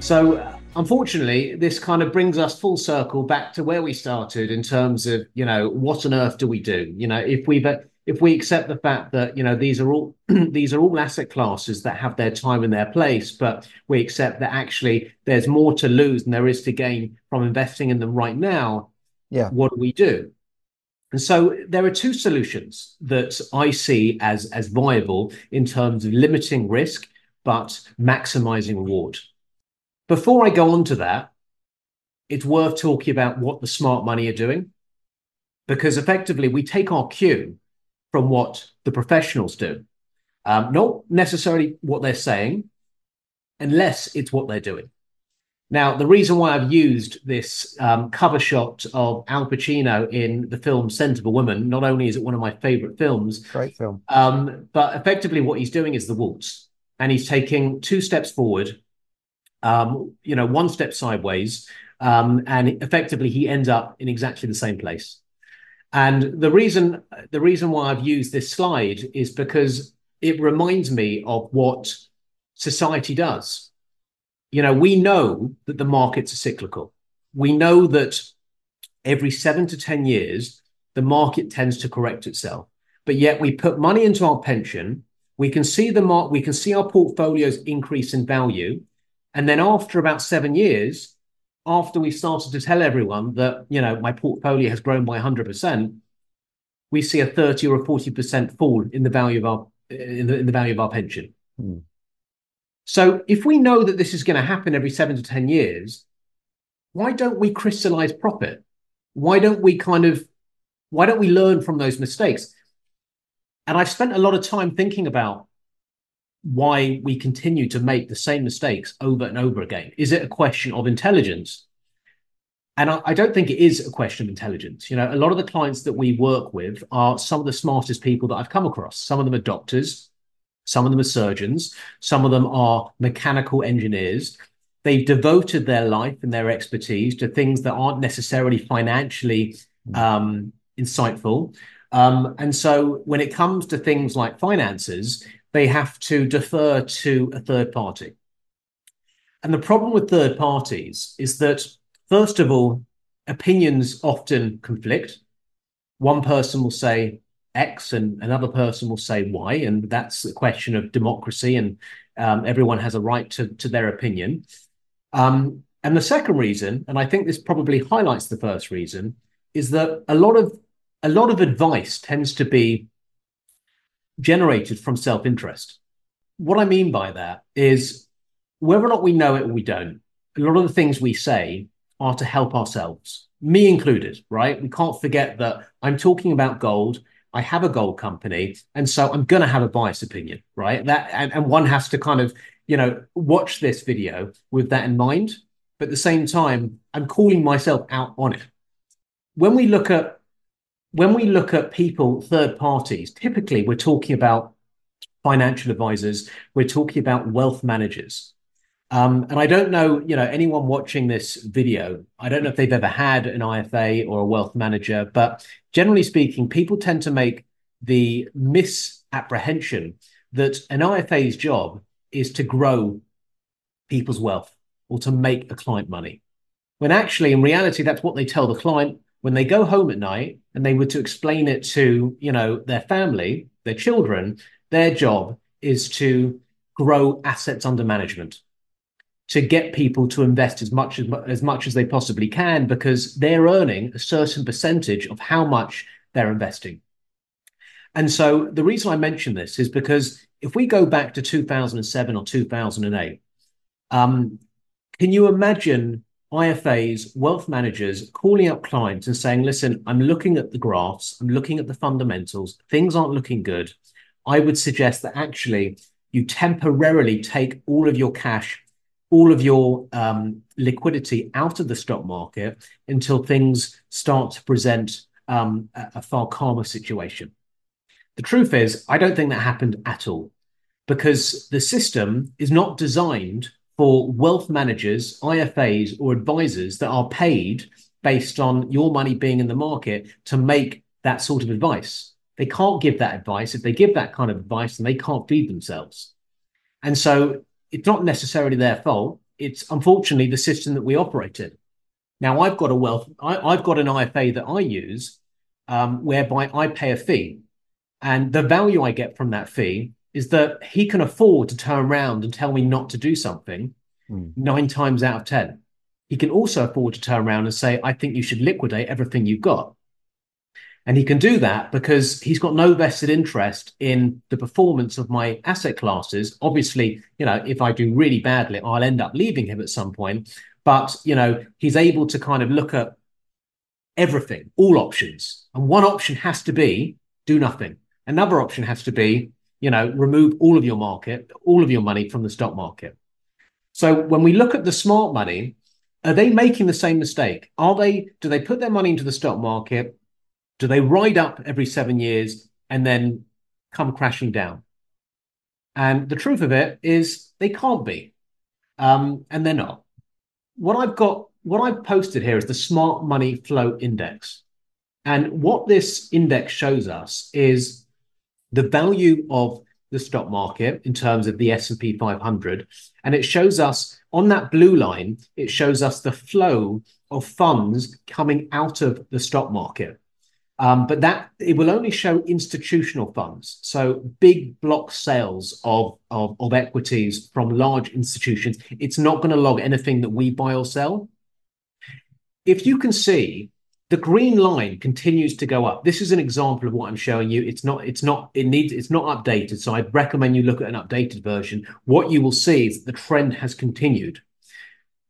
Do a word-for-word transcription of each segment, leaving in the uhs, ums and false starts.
So, unfortunately, this kind of brings us full circle back to where we started in terms of, you know, what on earth do we do? You know, if we if we accept the fact that, you know, these are all these are all asset classes that have their time and their place, but we accept that actually there's more to lose than there is to gain from investing in them right now. Yeah. What do we do? And so there are two solutions that I see as as viable in terms of limiting risk, but maximizing reward. Before I go on to that, it's worth talking about what the smart money are doing, because effectively we take our cue from what the professionals do, um, not necessarily what they're saying, unless it's what they're doing. Now, the reason why I've used this um, cover shot of Al Pacino in the film Scent of a Woman, not only is it one of my favorite films, great film, um, but effectively what he's doing is the waltz, and he's taking two steps forward, Um, you know, one step sideways, um, and effectively he ends up in exactly the same place. And the reason the reason why I've used this slide is because it reminds me of what society does. You know, we know that the markets are cyclical. We know that every seven to ten years, the market tends to correct itself. But yet we put money into our pension. We can see the mar- we can see our portfolios increase in value. And then after about seven years, after we started to tell everyone that, you know, my portfolio has grown by one hundred percent, we see a thirty or a forty percent fall in the value of our in the, in the value of our pension. Mm. So if we know that this is going to happen every seven to ten years, why don't we crystallize profit? Why don't we kind of, why don't we learn from those mistakes? And I've spent a lot of time thinking about why we continue to make the same mistakes over and over again. Is it a question of intelligence? And I, I don't think it is a question of intelligence. You know, a lot of the clients that we work with are some of the smartest people that I've come across. Some of them are doctors, some of them are surgeons, some of them are mechanical engineers. They've devoted their life and their expertise to things that aren't necessarily financially um, insightful. Um, and so when it comes to things like finances, they have to defer to a third party. And the problem with third parties is that, first of all, opinions often conflict. One person will say X and another person will say Y, and that's a question of democracy, and um, everyone has a right to, to their opinion. Um, and the second reason, and I think this probably highlights the first reason, is that a lot of a lot of advice tends to be generated from self-interest. What I mean by that is, whether or not we know it or we don't, a lot of the things we say are to help ourselves, me included, right? We can't forget that I'm talking about gold, I have a gold company, and so I'm going to have a biased opinion, right? That and, and one has to kind of, you know, watch this video with that in mind. But at the same time, I'm calling myself out on it. When we look at When we look at people, third parties, typically we're talking about financial advisors, we're talking about wealth managers. Um, and I don't know, you know, anyone watching this video, I don't know if they've ever had an I F A or a wealth manager, but generally speaking, people tend to make the misapprehension that an I F A's job is to grow people's wealth or to make a client money. When actually, in reality, that's what they tell the client when they go home at night, and they were to explain it to, you know, their family, their children. Their job is to grow assets under management, to get people to invest as much as, as much as they possibly can, because they're earning a certain percentage of how much they're investing. And so the reason I mention this is because if we go back to two thousand seven or two thousand eight, um, can you imagine I F As, wealth managers calling up clients and saying, listen, I'm looking at the graphs, I'm looking at the fundamentals, things aren't looking good. I would suggest that actually you temporarily take all of your cash, all of your um, liquidity out of the stock market until things start to present um, a, a far calmer situation. The truth is, I don't think that happened at all, because the system is not designed for wealth managers, I F As, or advisors that are paid based on your money being in the market to make that sort of advice. They can't give that advice. If they give that kind of advice, then they can't feed themselves. And so it's not necessarily their fault. It's unfortunately the system that we operate in. Now, I've got a wealth, I, I've got an I F A that I use um, whereby I pay a fee. And the value I get from that fee is that he can afford to turn around and tell me not to do something mm. nine times out of ten. He can also afford to turn around and say, I think you should liquidate everything you've got. And he can do that because he's got no vested interest in the performance of my asset classes. Obviously, you know, if I do really badly, I'll end up leaving him at some point. But, you know, he's able to kind of look at everything, all options. And one option has to be do nothing. Another option has to be, you know, remove all of your market, all of your money from the stock market. So when we look at the smart money, are they making the same mistake? Are they, do they put their money into the stock market? Do they ride up every seven years and then come crashing down? And the truth of it is they can't be, um, and they're not. What I've got, what I've posted here is the Smart Money Flow Index. And what this index shows us is the value of the stock market in terms of the S and P five hundred. And it shows us on that blue line, it shows us the flow of funds coming out of the stock market. Um, but that it will only show institutional funds. So big block sales of, of, of equities from large institutions. It's not going to log anything that we buy or sell. If you can see, the green line continues to go up. This is an example of what I'm showing you. It's not, it's not, it needs, it's not updated. So I'd recommend you look at an updated version. What you will see is that the trend has continued.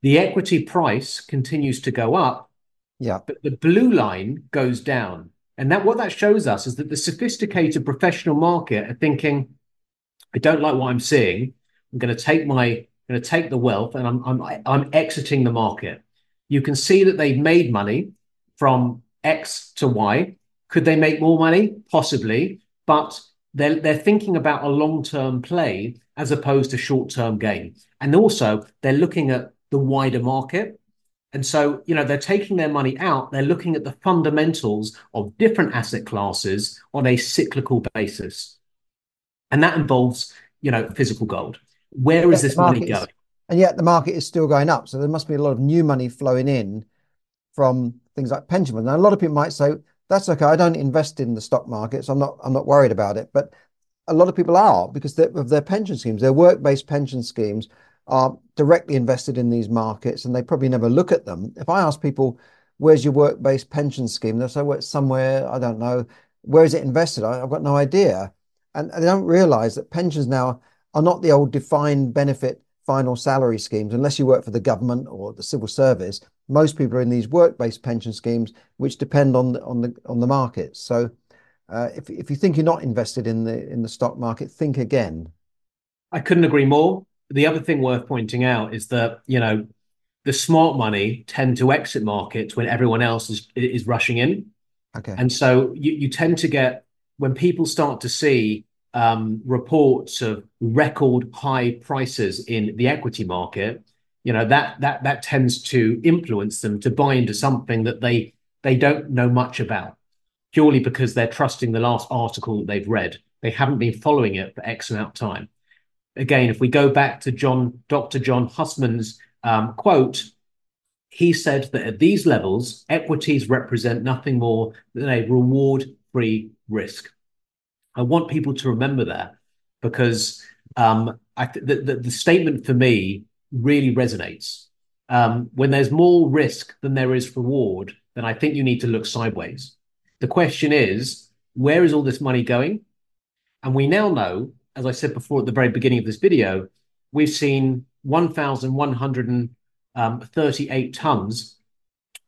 The equity price continues to go up. Yeah. But the blue line goes down. And that what that shows us is that the sophisticated professional market are thinking, I don't like what I'm seeing. I'm going to take my, I'm going to take the wealth and I'm, I'm, I'm exiting the market. You can see that they've made money from X to Y. Could they make more money? Possibly, but they're, they're thinking about a long-term play as opposed to short-term gain. And also they're looking at the wider market. And so, you know, they're taking their money out. They're looking at the fundamentals of different asset classes on a cyclical basis. And that involves, you know, physical gold. Where is this money going? And yet the market is still going up. So there must be a lot of new money flowing in from things like pension funds. Now, a lot of people might say, that's okay, I don't invest in the stock market, so I'm not, I'm not worried about it. But a lot of people are, because of their pension schemes, their work-based pension schemes are directly invested in these markets, and they probably never look at them. If I ask people, where's your work-based pension scheme? They'll say, well, it's somewhere, I don't know. Where is it invested? I, I've got no idea. And, and they don't realise that pensions now are not the old defined benefit final salary schemes, unless you work for the government or the civil service. Most people are in these work-based pension schemes, which depend on the, on the on the market. So, uh, if if you think you're not invested in the in the stock market, think again. I couldn't agree more. The other thing worth pointing out is that, you know, the smart money tend to exit markets when everyone else is is rushing in. Okay, and so you you tend to get, when people start to see um, reports of record high prices in the equity market, you know, that that that tends to influence them to buy into something that they they don't know much about, purely because they're trusting the last article that they've read. They haven't been following it for X amount of time. Again, if we go back to John, Doctor John Hussman's um, quote, he said that at these levels, equities represent nothing more than a reward-free risk. I want people to remember that, because um, I th the, the, the statement for me really resonates. Um, when there's more risk than there is reward, then I think you need to look sideways. The question is, where is all this money going? And we now know, as I said before at the very beginning of this video, we've seen one thousand one hundred thirty-eight tons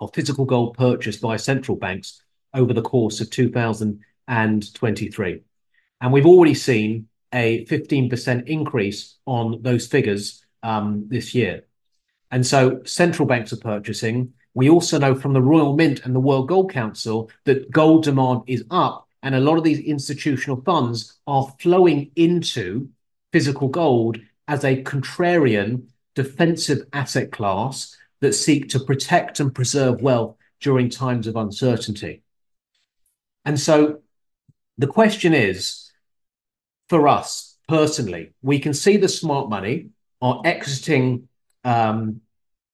of physical gold purchased by central banks over the course of two thousand twenty-three. And we've already seen a fifteen percent increase on those figures um, this year. And so central banks are purchasing. We also know from the Royal Mint and the World Gold Council that gold demand is up, and a lot of these institutional funds are flowing into physical gold as a contrarian defensive asset class that seek to protect and preserve wealth during times of uncertainty. And so the question is, for us personally, we can see the smart money are exiting um,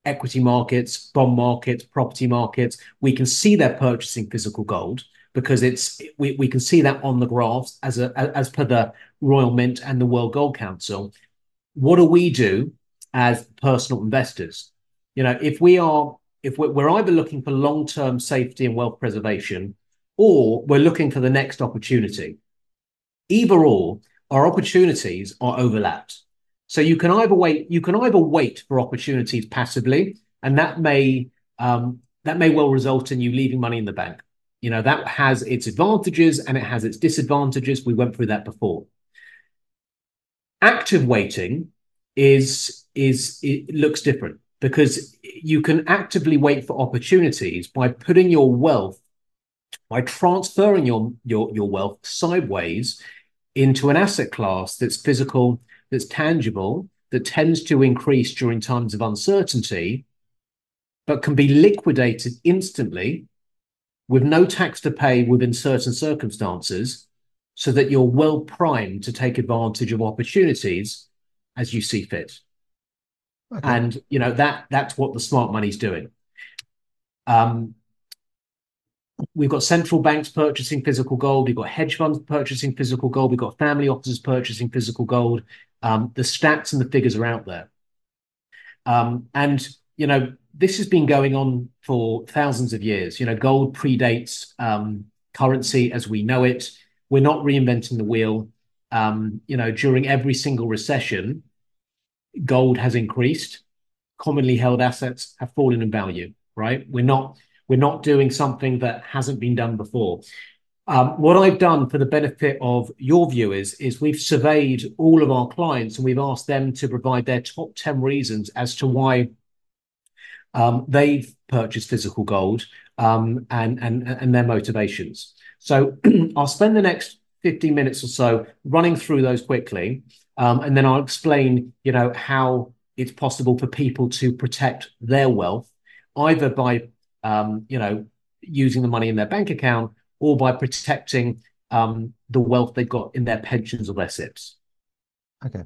equity markets, bond markets, property markets. We can see they're purchasing physical gold because it's we, we can see that on the graphs as, a, as per the Royal Mint and the World Gold Council. What do we do as personal investors? You know, if we are, if we're, we're either looking for long-term safety and wealth preservation, or we're looking for the next opportunity. Either or, our opportunities are overlapped. So you can either wait, you can either wait for opportunities passively, and that may um, that may well result in you leaving money in the bank. You know, that has its advantages and it has its disadvantages. We went through that before. Active waiting is is it looks different, because you can actively wait for opportunities by putting your wealth, by transferring your, your, your wealth sideways into an asset class that's physical, that's tangible, that tends to increase during times of uncertainty, but can be liquidated instantly with no tax to pay within certain circumstances, so that you're well primed to take advantage of opportunities as you see fit. Okay. And, you know, that that's what the smart money's doing. Um, we've got central banks purchasing physical gold. We've got hedge funds purchasing physical gold. We've got family offices purchasing physical gold. Um, the stats and the figures are out there. Um, and, you know, this has been going on for thousands of years. You know, gold predates um, currency as we know it. We're not reinventing the wheel. Um, you know, during every single recession, gold has increased. Commonly held assets have fallen in value, right? We're not we're not doing something that hasn't been done before. Um, what I've done for the benefit of your viewers is we've surveyed all of our clients and we've asked them to provide their top ten reasons as to why um, they've purchased physical gold um, and, and, and their motivations. So I'll spend the next fifteen minutes or so running through those quickly. Um, and then I'll explain, you know, how it's possible for people to protect their wealth, either by, um, you know, using the money in their bank account or by protecting um, the wealth they've got in their pensions or their S I Ps. Okay.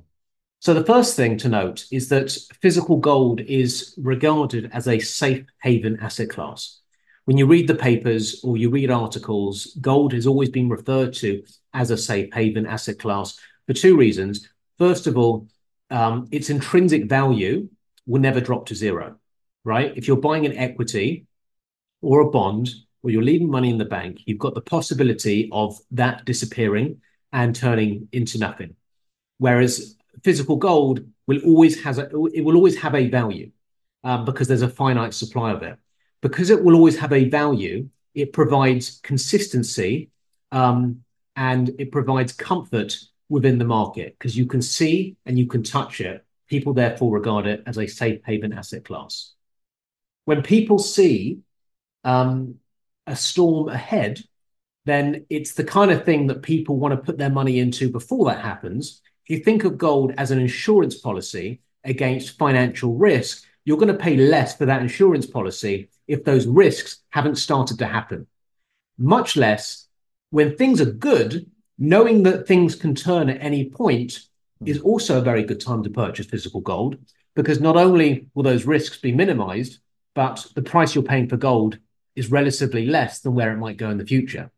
So the first thing to note is that physical gold is regarded as a safe haven asset class. When you read the papers or you read articles, gold has always been referred to as a safe haven asset class for two reasons. First of all, um, its intrinsic value will never drop to zero, right? If you're buying an equity or a bond, or you're leaving money in the bank, you've got the possibility of that disappearing and turning into nothing. Whereas physical gold will always has a, it will always have a value um, because there's a finite supply of it. Because it will always have a value, it provides consistency um, and it provides comfort within the market, because you can see and you can touch it. People therefore regard it as a safe haven asset class. When people see um, a storm ahead, then it's the kind of thing that people want to put their money into before that happens. If you think of gold as an insurance policy against financial risk, you're going to pay less for that insurance policy if those risks haven't started to happen. Much less when things are good. Knowing that things can turn at any point is also a very good time to purchase physical gold, because not only will those risks be minimized, but the price you're paying for gold is relatively less than where it might go in the future.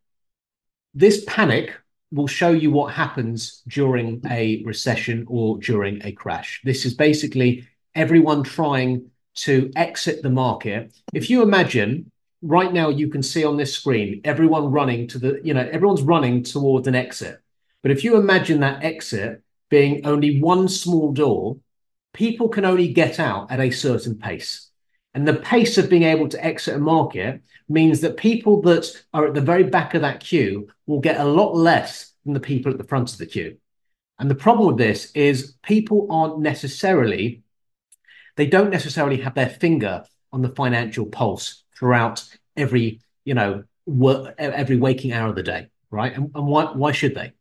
This panic will show you what happens during a recession or during a crash. This is basically everyone trying to exit the market. If you imagine, right now, you can see on this screen, everyone running to the, you know, everyone's running towards an exit. But if you imagine that exit being only one small door, people can only get out at a certain pace. And the pace of being able to exit a market means that people that are at the very back of that queue will get a lot less than the people at the front of the queue. And the problem with this is people aren't necessarily, they don't necessarily have their finger on the financial pulse throughout every, you know, work, every waking hour of the day, right? And, and why, why should they?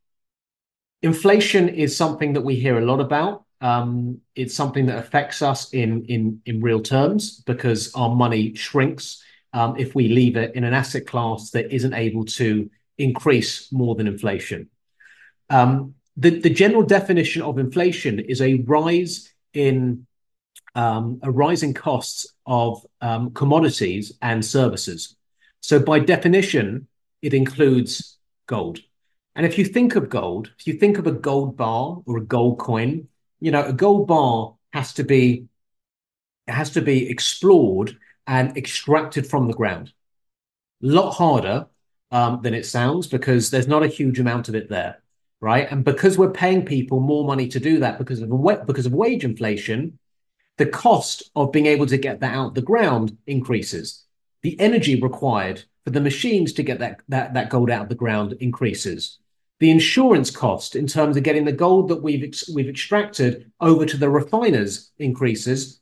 Inflation is something that we hear a lot about. Um, it's something that affects us in, in, in real terms because our money shrinks um, if we leave it in an asset class that isn't able to increase more than inflation. Um, the, the general definition of inflation is a rise in um, a rise in costs of um, commodities and services. So by definition, it includes gold. And if you think of gold, if you think of a gold bar or a gold coin, you know, a gold bar has to be, it has to be explored and extracted from the ground. A lot harder um, than it sounds because there's not a huge amount of it there, right? And because we're paying people more money to do that because of because of wage inflation, the cost of being able to get that out of the ground increases. The energy required for the machines to get that that, that gold out of the ground increases. The insurance cost in terms of getting the gold that we've ex we've extracted over to the refiners increases,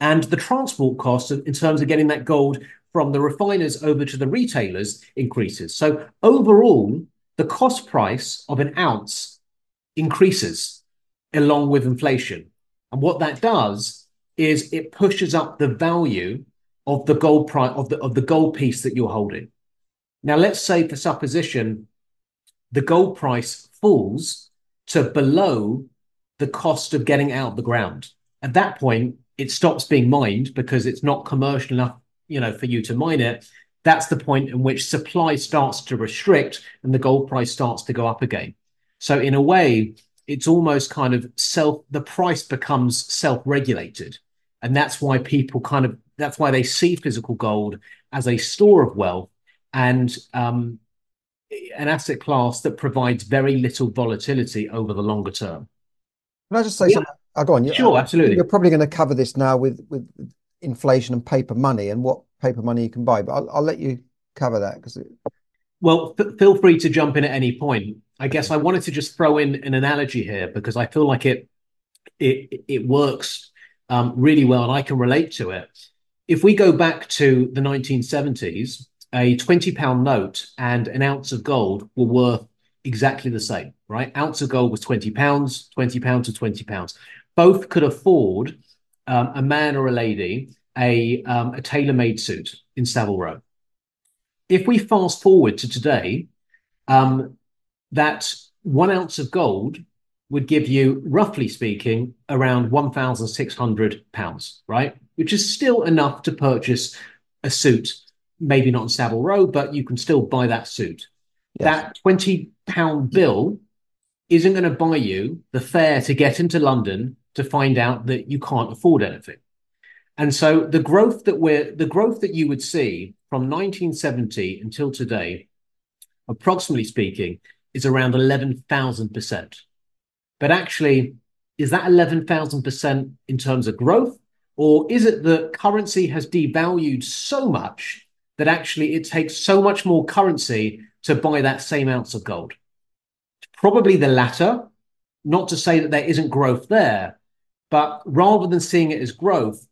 and the transport cost in terms of getting that gold from the refiners over to the retailers increases. So overall, the cost price of an ounce increases along with inflation. And what that does is it pushes up the value of the gold price of the of the gold piece that you're holding. Now, let's say for supposition, the gold price falls to below the cost of getting out of the ground. At that point, it stops being mined because it's not commercial enough, you know, for you to mine it. That's the point in which supply starts to restrict and the gold price starts to go up again. So in a way, it's almost kind of self, the price becomes self-regulated. And that's why people kind of, that's why they see physical gold as a store of wealth and, um, an asset class that provides very little volatility over the longer term. Can I just say yeah. something? Oh, go on. You're, sure, absolutely. You're probably going to cover this now with, with inflation and paper money and what paper money you can buy, but I'll, I'll let you cover that. because it... Well, feel free to jump in at any point. I guess I wanted to just throw in an analogy here because I feel like it, it, it works um, really well and I can relate to it. If we go back to the nineteen seventies, a twenty pound note and an ounce of gold were worth exactly the same, right? Ounce of gold was twenty pounds, twenty pounds to twenty pounds. Both could afford um, a man or a lady, a, um, a tailor-made suit in Savile Row. If we fast forward to today, um, that one ounce of gold would give you, roughly speaking, around one thousand six hundred pounds, right? Which is still enough to purchase a suit. Maybe not in Savile Row, but you can still buy that suit. Yes. That twenty pound bill isn't going to buy you the fare to get into London to find out that you can't afford anything. And so the growth that we're, the growth that you would see from nineteen seventy until today, approximately speaking, is around eleven thousand percent. But actually, is that eleven thousand percent in terms of growth? Or is it that currency has devalued so much that actually it takes so much more currency to buy that same ounce of gold? Probably the latter, not to say that there isn't growth there, but rather than seeing it as growth,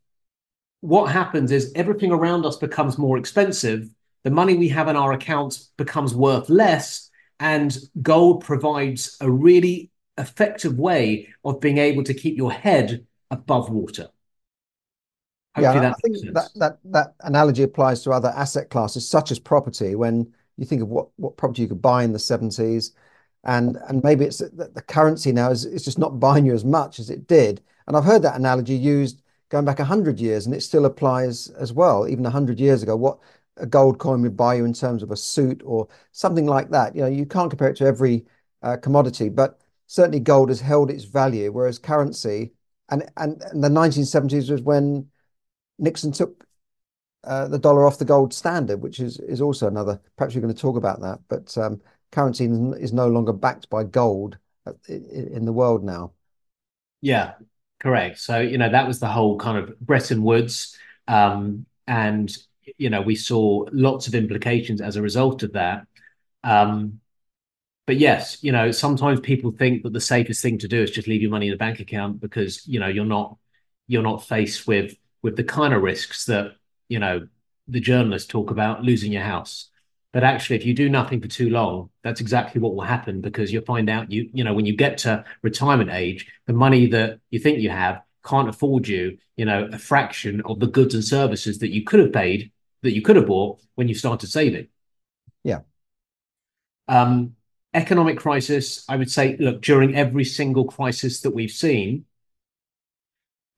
what happens is everything around us becomes more expensive, the money we have in our accounts becomes worth less, and gold provides a really effective way of being able to keep your head above water. Hopefully yeah, that I think that, that that analogy applies to other asset classes such as property. When you think of what what property you could buy in the seventies, and and maybe it's that the currency now is it's just not buying you as much as it did. And I've heard that analogy used going back a hundred years, and it still applies as well. Even a hundred years ago, what a gold coin would buy you in terms of a suit or something like that. You know, you can't compare it to every uh, commodity, but certainly gold has held its value, whereas currency and and, and the nineteen seventies was when Nixon took uh, the dollar off the gold standard, which is, is also another, perhaps you're going to talk about that, but um, currency is no longer backed by gold in the world now. Yeah, correct. So, you know, that was the whole kind of Bretton Woods. Um, and, you know, we saw lots of implications as a result of that. Um, But yes, you know, sometimes people think that the safest thing to do is just leave your money in a bank account, because, you know, you're not you're not faced with with the kind of risks that, you know, the journalists talk about, losing your house. But actually, if you do nothing for too long, that's exactly what will happen, because you'll find out, you you know, when you get to retirement age, the money that you think you have can't afford you, you know, a fraction of the goods and services that you could have paid, that you could have bought when you started saving. Yeah. Um, economic crisis, I would say, look, during every single crisis that we've seen,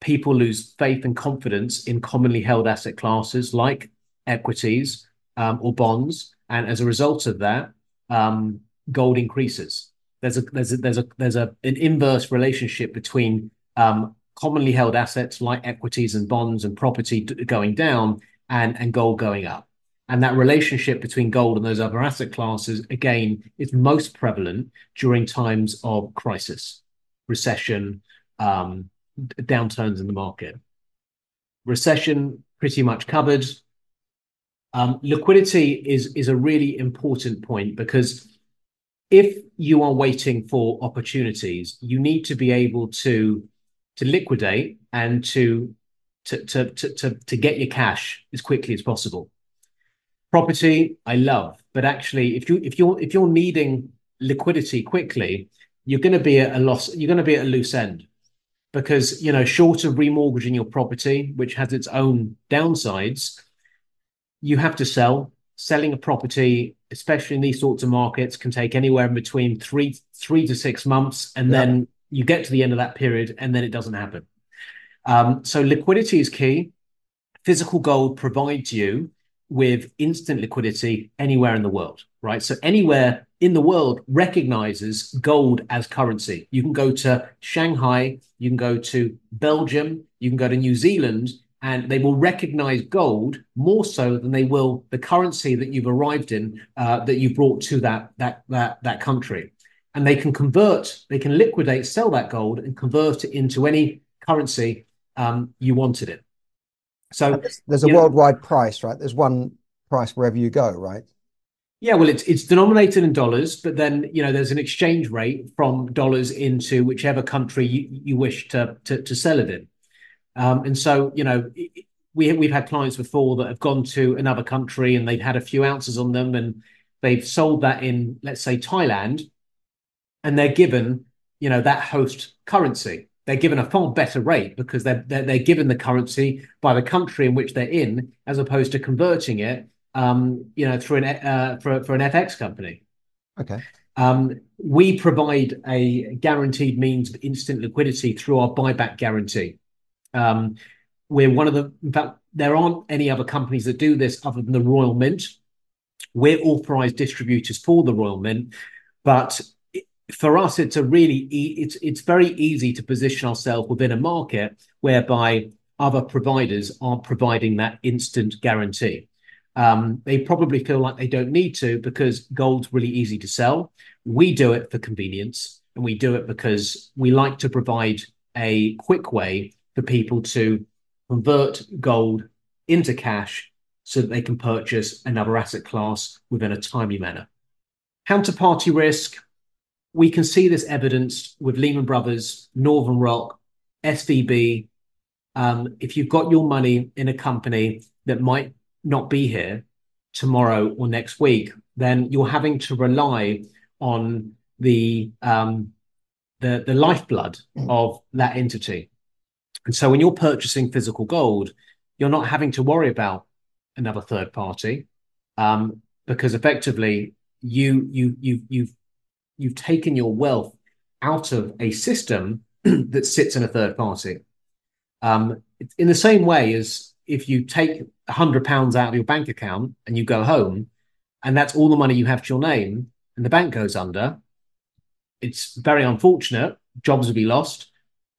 people lose faith and confidence in commonly held asset classes like equities um, or bonds. And as a result of that, um, gold increases. There's a there's a, there's a there's a an inverse relationship between um, commonly held assets like equities and bonds and property going down and, and gold going up. And that relationship between gold and those other asset classes, again, is most prevalent during times of crisis, recession, um, downturns in the market. Recession, pretty much covered. Um, liquidity is, is a really important point, because if you are waiting for opportunities, you need to be able to to liquidate and to, to, to, to, to, to get your cash as quickly as possible. Property, I love, but actually, if you if you're if you're needing liquidity quickly, you're going to be at a loss. You're going to be at a loose end, because, you know, short of remortgaging your property, which has its own downsides, you have to sell. Selling a property, especially in these sorts of markets, can take anywhere in between three three to six months, and yeah. then you get to the end of that period, and then it doesn't happen. Um, so liquidity is key. Physical gold provides you with instant liquidity anywhere in the world, right? So anywhere in the world recognizes gold as currency. You can go to Shanghai, you can go to Belgium, you can go to New Zealand, and they will recognize gold more so than they will the currency that you've arrived in, uh, that you brought to that, that, that, that country. And they can convert, they can liquidate, sell that gold and convert it into any currency um, you wanted it. So there's a worldwide know, price, right? There's one price wherever you go, right? Yeah, well, it's it's denominated in dollars, but then, you know, there's an exchange rate from dollars into whichever country you, you wish to, to to sell it in. Um, and so, you know, we we've had clients before that have gone to another country and they've had a few ounces on them, and they've sold that in, let's say, Thailand, and they're given, you know, that host currency. They're given a far better rate, because they're, they're, they're given the currency by the country in which they're in, as opposed to converting it, um, you know, through an uh, for, for an F X company. Okay. Um, we provide a guaranteed means of instant liquidity through our buyback guarantee. Um, we're one of the, in fact, there aren't any other companies that do this other than the Royal Mint. We're authorized distributors for the Royal Mint, but for us, it's a really e it's it's very easy to position ourselves within a market whereby other providers are providing that instant guarantee. Um, they probably feel like they don't need to, because gold's really easy to sell. We do it for convenience, and we do it because we like to provide a quick way for people to convert gold into cash so that they can purchase another asset class within a timely manner. Counterparty risk. We can see this evidenced with Lehman Brothers, Northern Rock, S V B. Um, if you've got your money in a company that might not be here tomorrow or next week, then you're having to rely on the um, the, the lifeblood of that entity. And so when you're purchasing physical gold, you're not having to worry about another third party, um, because effectively you you you you've You've taken your wealth out of a system that sits in a third party. Um, in the same way as if you take one hundred pounds out of your bank account and you go home, and that's all the money you have to your name, and the bank goes under, it's very unfortunate, jobs will be lost,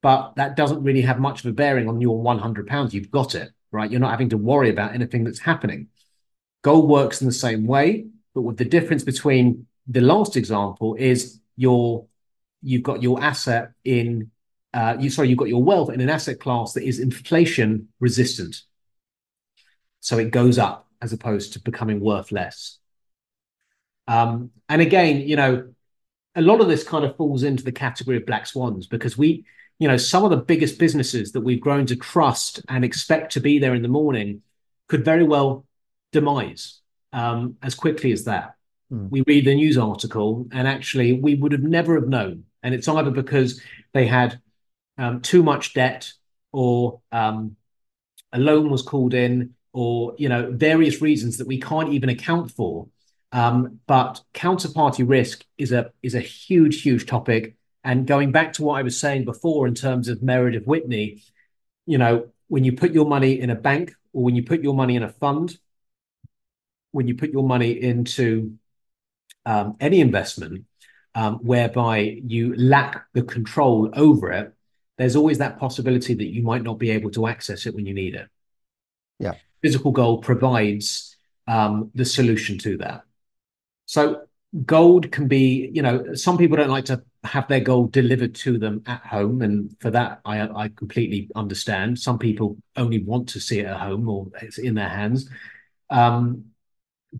but that doesn't really have much of a bearing on your one hundred pounds. You've got it, right? You're not having to worry about anything that's happening. Gold works in the same way, but with the difference between the last example is your you've got your asset in uh, you sorry you've got your wealth in an asset class that is inflation resistant, so it goes up as opposed to becoming worth less. Um, and again, you know, a lot of this kind of falls into the category of black swans, because we, you know, some of the biggest businesses that we've grown to trust and expect to be there in the morning could very well demise um, as quickly as that. Mm. We read the news article and actually we would have never have known. And it's either because they had um, too much debt, or um, a loan was called in, or, you know, various reasons that we can't even account for. Um, but counterparty risk is a is a huge, huge topic. And going back to what I was saying before in terms of Meredith Whitney, you know, when you put your money in a bank, or when you put your money in a fund, when you put your money into um, any investment um, whereby you lack the control over it, there's always that possibility that you might not be able to access it when you need it. Yeah, physical gold provides um, the solution to that. So gold can be, you know, some people don't like to have their gold delivered to them at home. And for that, I, I completely understand. Some people only want to see it at home, or it's in their hands. Um,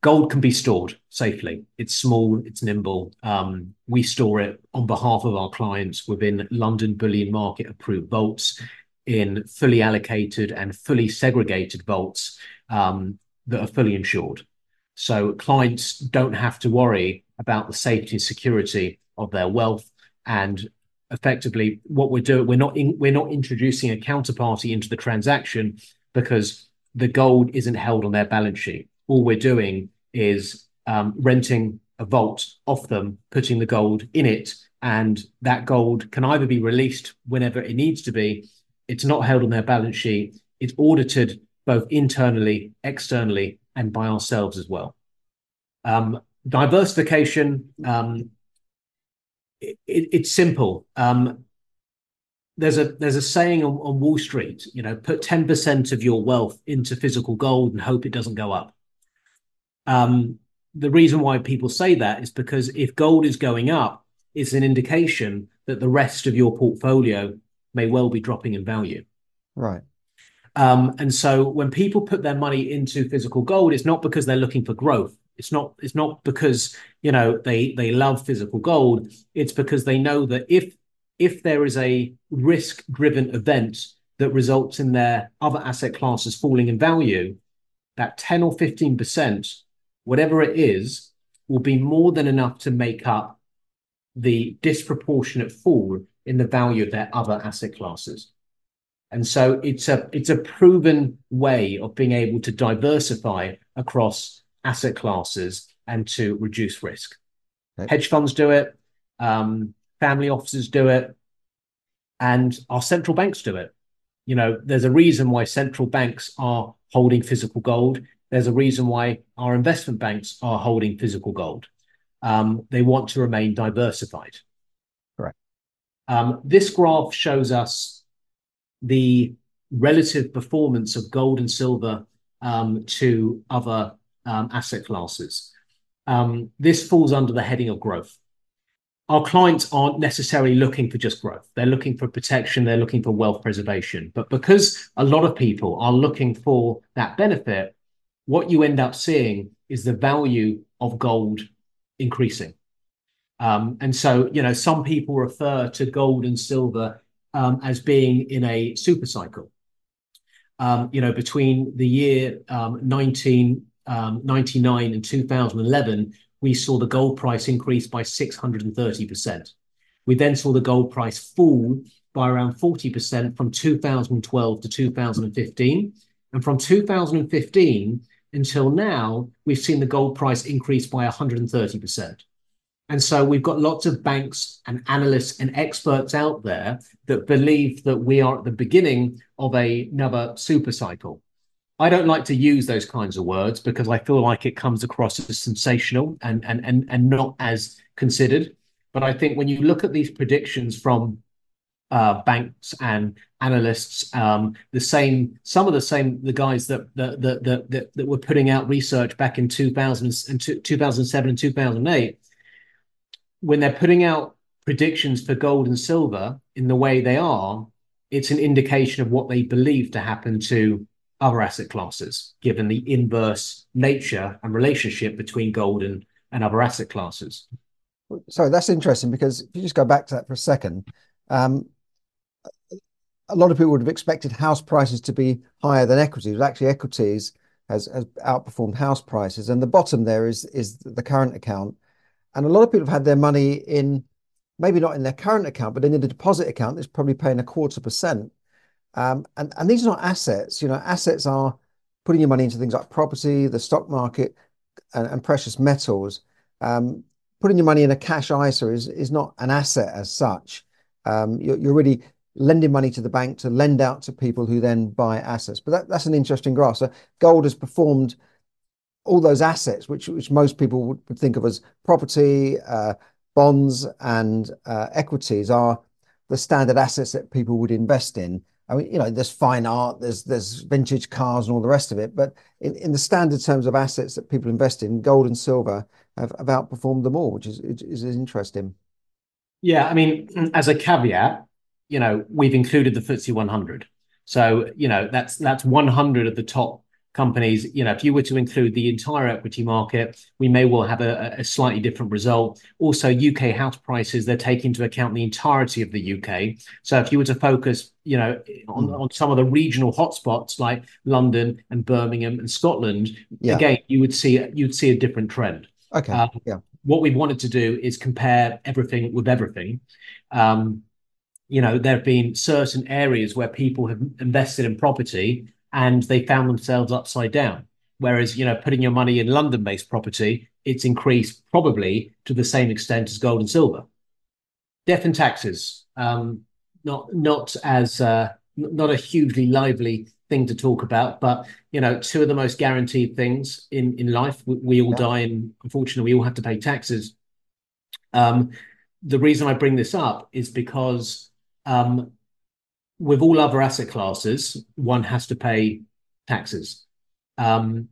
gold can be stored safely. It's small, it's nimble. Um, we store it on behalf of our clients within London Bullion Market approved vaults, in fully allocated and fully segregated vaults um, that are fully insured. So clients don't have to worry about the safety and security of their wealth. And effectively, what we're doing, we're not in, we're not introducing a counterparty into the transaction, because the gold isn't held on their balance sheet. All we're doing is um, renting a vault off them, putting the gold in it, and that gold can either be released whenever it needs to be. It's not held on their balance sheet. It's audited both internally, externally, and by ourselves as well. Um, diversification, um, it, it, it's simple. Um, there's a there's a saying on, on Wall Street, you know, put ten percent of your wealth into physical gold and hope it doesn't go up. Um, the reason why people say that is because if gold is going up, it's an indication that the rest of your portfolio may well be dropping in value. Right. Um, and so when people put their money into physical gold, it's not because they're looking for growth. It's not, it's not because, you know, they, they love physical gold. It's because they know that if, if there is a risk-driven event that results in their other asset classes falling in value, that ten or fifteen percent, whatever it is, will be more than enough to make up the disproportionate fall in the value of their other asset classes. And so it's a it's a proven way of being able to diversify across asset classes and to reduce risk. Okay. Hedge funds do it, um, family offices do it, and our central banks do it. You know, there's a reason why central banks are holding physical gold. There's a reason why our investment banks are holding physical gold. Um, they want to remain diversified. Correct. Um, this graph shows us the relative performance of gold and silver um, to other um, asset classes. Um, this falls under the heading of growth. Our clients aren't necessarily looking for just growth. They're looking for protection. They're looking for wealth preservation. But because a lot of people are looking for that benefit, what you end up seeing is the value of gold increasing. Um, and so, you know, some people refer to gold and silver Um, as being in a super cycle. Um, you know, between the year um, nineteen ninety-nine um, and two thousand eleven, we saw the gold price increase by six hundred thirty percent. We then saw the gold price fall by around forty percent from two thousand twelve to two thousand fifteen. And from two thousand fifteen until now, we've seen the gold price increase by one hundred thirty percent. And so we've got lots of banks and analysts and experts out there that believe that we are at the beginning of a, another super cycle. I don't like to use those kinds of words because I feel like it comes across as sensational and, and, and, and not as considered. But I think when you look at these predictions from uh, banks and analysts, um, the same, some of the same, the guys that, that, that, that, that, that were putting out research back in two thousand and two thousand seven and two thousand eight, when they're putting out predictions for gold and silver in the way they are, it's an indication of what they believe to happen to other asset classes, given the inverse nature and relationship between gold and, and other asset classes. So that's interesting, because if you just go back to that for a second, um, a lot of people would have expected house prices to be higher than equities. Actually, equities has, has outperformed house prices. And the bottom there is, is the current account. And a lot of people have had their money in, maybe not in their current account, but in a deposit account that's probably paying a quarter percent. Um, and, and these are not assets. You know, assets are putting your money into things like property, the stock market, and, and precious metals. Um, putting your money in a cash I S A is, is not an asset as such. Um, you're, you're really lending money to the bank to lend out to people who then buy assets. But that, that's an interesting graph. So gold has performed all those assets, which, which most people would, would think of as property, uh, bonds, and uh, equities are the standard assets that people would invest in. I mean, you know, there's fine art, there's there's vintage cars and all the rest of it. But in, in the standard terms of assets that people invest in, gold and silver have, have outperformed them all, which is, is is interesting. Yeah, I mean, as a caveat, you know, we've included the F T S E one hundred. So, you know, that's that's one hundred of the top companies. You know, if you were to include the entire equity market, we may well have a, a slightly different result. Also, U K house prices, they're taking into account the entirety of the U K. So if you were to focus, you know, on, on some of the regional hotspots like London and Birmingham and Scotland, yeah. again, you would see you'd see a different trend. Okay. Um, yeah. What we wanted to do is compare everything with everything. Um, you know, there have been certain areas where people have invested in property and they found themselves upside down. Whereas, you know, putting your money in London-based property, it's increased probably to the same extent as gold and silver. Death and taxes, um, not not as uh, not a hugely lively thing to talk about, but you know, two of the most guaranteed things in in life. We, we all yeah. die, and unfortunately, we all have to pay taxes. Um, the reason I bring this up is because. Um, with all other asset classes, one has to pay taxes. Um,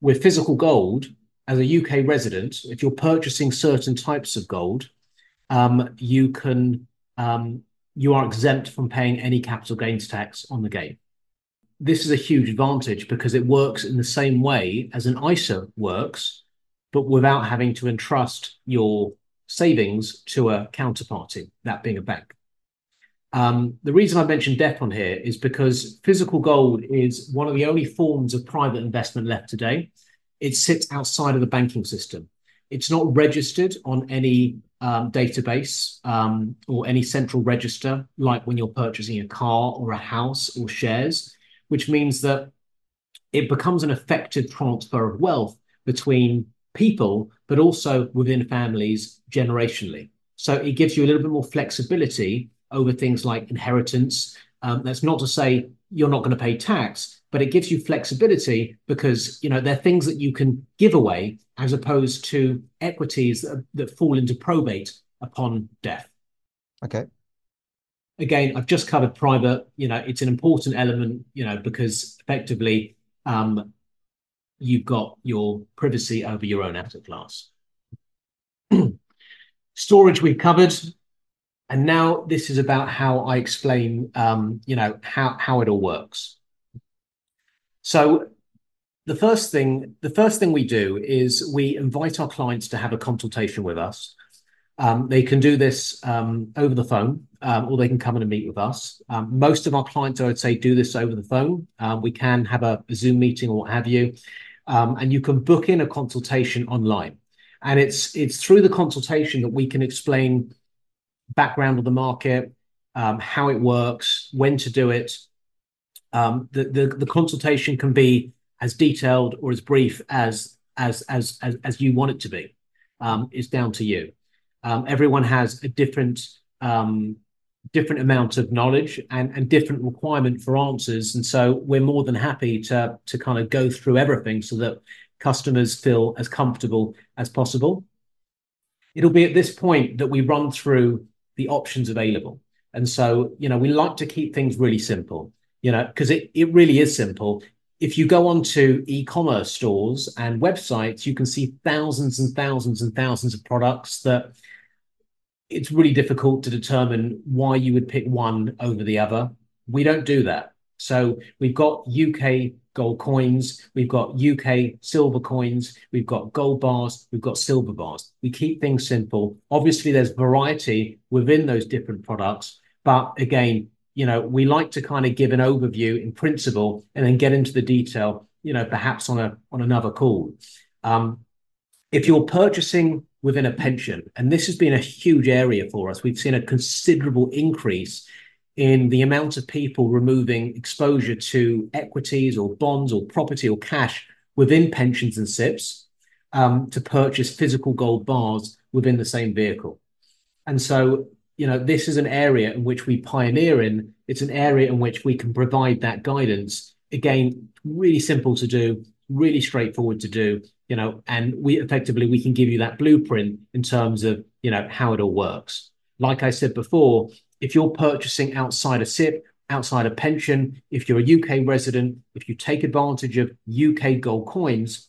with physical gold, as a U K resident, if you're purchasing certain types of gold, um, you can um, you are exempt from paying any capital gains tax on the gain. This is a huge advantage because it works in the same way as an I S A works, but without having to entrust your savings to a counterparty, that being a bank. Um, the reason I mentioned debt on here is because physical gold is one of the only forms of private investment left today. It sits outside of the banking system. It's not registered on any um, database um, or any central register, like when you're purchasing a car or a house or shares, which means that it becomes an effective transfer of wealth between people, but also within families generationally. So it gives you a little bit more flexibility over things like inheritance. Um, that's not to say you're not going to pay tax, but it gives you flexibility because, you know, they're things that you can give away as opposed to equities that, that fall into probate upon death. Okay. Again, I've just covered private. You know, it's an important element, you know, because effectively um, you've got your privacy over your own asset class. Storage we've covered. And now this is about how I explain, um, you know, how, how it all works. So the first thing, the first thing we do is we invite our clients to have a consultation with us. Um, they can do this um, over the phone, um, or they can come in and meet with us. Um, most of our clients, I would say, do this over the phone. Um, we can have a Zoom meeting or what have you, um, and you can book in a consultation online. And it's it's through the consultation that we can explain background of the market, um, how it works, when to do it. Um, the, the the consultation can be as detailed or as brief as as as as, as you want it to be. Um, it's down to you. Um, everyone has a different um, different amount of knowledge and and different requirement for answers, and so we're more than happy to to kind of go through everything so that customers feel as comfortable as possible. It'll be at this point that we run through the options available. And so, you know, we like to keep things really simple, you know, because it, it really is simple. If you go onto e-commerce stores and websites, you can see thousands and thousands and thousands of products that it's really difficult to determine why you would pick one over the other. We don't do that. So we've got U K gold coins, we've got U K silver coins, we've got gold bars, we've got silver bars. We keep things simple. Obviously, there's variety within those different products. But again, you know, we like to kind of give an overview in principle and then get into the detail, you know, perhaps on a on another call. Um, if you're purchasing within a pension, and this has been a huge area for us, we've seen a considerable increase in the amount of people removing exposure to equities or bonds or property or cash within pensions and S I Ps um, to purchase physical gold bars within the same vehicle. And so, you know, this is an area in which we pioneer in. It's an area in which we can provide that guidance. Again, really simple to do, really straightforward to do, you know, and we effectively, we can give you that blueprint in terms of, you know, how it all works. Like I said before, if you're purchasing outside a S I P, outside a pension, if you're a U K resident, if you take advantage of U K gold coins,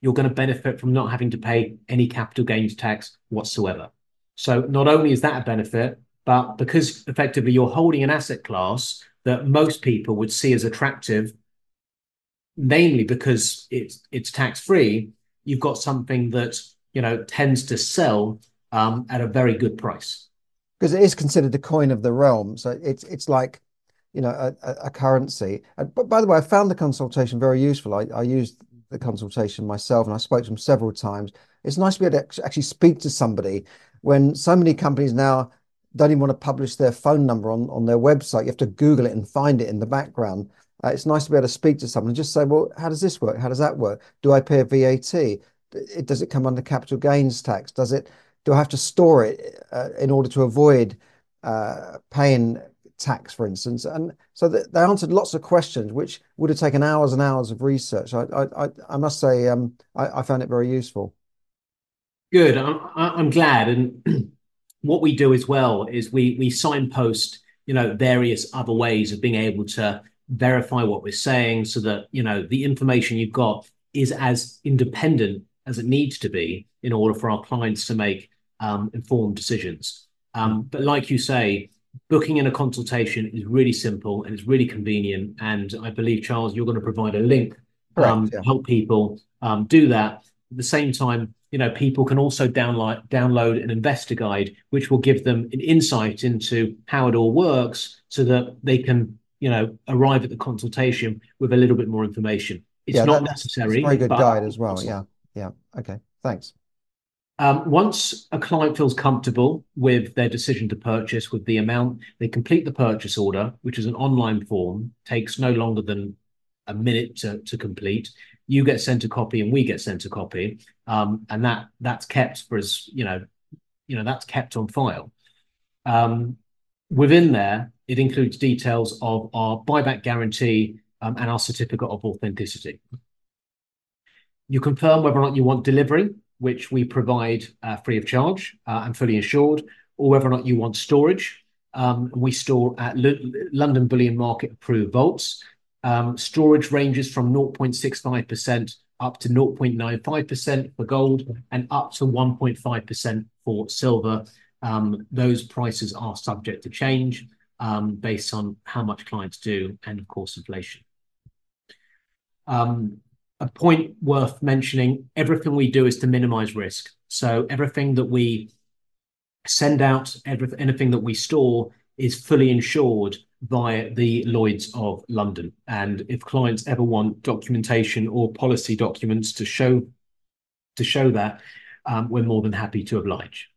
you're going to benefit from not having to pay any capital gains tax whatsoever. So not only is that a benefit, but because effectively you're holding an asset class that most people would see as attractive, namely because it's it's tax-free, you've got something that, you know, tends to sell um, at a very good price. Because it is considered the coin of the realm. So it's it's like, you know, a, a currency. And, but by the way, I found the consultation very useful. I, I used the consultation myself and I spoke to them several times. It's nice to be able to actually speak to somebody when so many companies now don't even want to publish their phone number on, on their website. You have to Google it and find it in the background. Uh, it's nice to be able to speak to someone and just say, well, how does this work? How does that work? Do I pay a V A T? It, does it come under capital gains tax? Does it? Do I have to store it uh, in order to avoid uh, paying tax, for instance? And so the, they answered lots of questions, which would have taken hours and hours of research. I, I, I must say, um, I, I found it very useful. Good. I'm, I'm glad. And what we do as well is we we signpost, you know, various other ways of being able to verify what we're saying so that, you know, the information you've got is as independent as it needs to be in order for our clients to make um, informed decisions. Um, but like you say, booking in a consultation is really simple and it's really convenient. And I believe, Charles, you're going to provide a link um, Correct, yeah. to help people um, do that. At the same time, you know, people can also download, download an investor guide, which will give them an insight into how it all works so that they can, you know, arrive at the consultation with a little bit more information. It's yeah, not that, necessary. It's a very good guide as well, yeah. Yeah. Okay. Thanks. Um, once a client feels comfortable with their decision to purchase, with the amount, they complete the purchase order, which is an online form, takes no longer than a minute to, to complete. You get sent a copy and we get sent a copy. Um, and that that's kept for as, you know, you know, that's kept on file. Um, within there, it includes details of our buyback guarantee um, and our certificate of authenticity. You confirm whether or not you want delivery, which we provide uh, free of charge uh, and fully insured, or whether or not you want storage. Um, we store at L London Bullion Market approved vaults. Um, storage ranges from zero point six five percent up to zero point nine five percent for gold and up to one point five percent for silver. Um, those prices are subject to change um, based on how much clients do and, of course, inflation. Um, A point worth mentioning, everything we do is to minimize risk. So everything that we send out, everything, anything that we store is fully insured by the Lloyds of London. And if clients ever want documentation or policy documents to show, to show that, um, we're more than happy to oblige.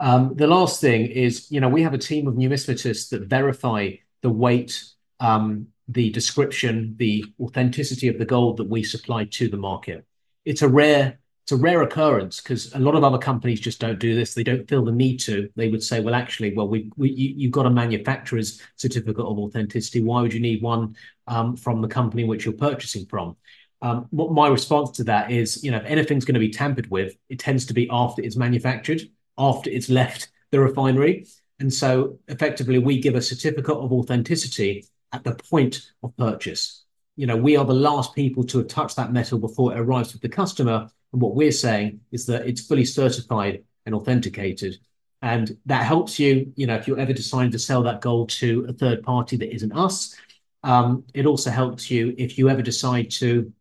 Um, the last thing is, you know, we have a team of numismatists that verify the weight um the description, the authenticity of the gold that we supply to the market. It's a rare, it's a rare occurrence because a lot of other companies just don't do this. They don't feel the need to. They would say, well, actually, well, we, we you, you've got a manufacturer's certificate of authenticity. Why would you need one um, from the company in which you're purchasing from? Um, what my response to that is, you know, if anything's going to be tampered with, it tends to be after it's manufactured, after it's left the refinery. And so effectively, we give a certificate of authenticity at the point of purchase. You know, we are the last people to have touched that metal before it arrives with the customer. And what we're saying is that it's fully certified and authenticated. And that helps you, you know, if you're ever deciding to sell that gold to a third party that isn't us, Um, it also helps you if you ever decide to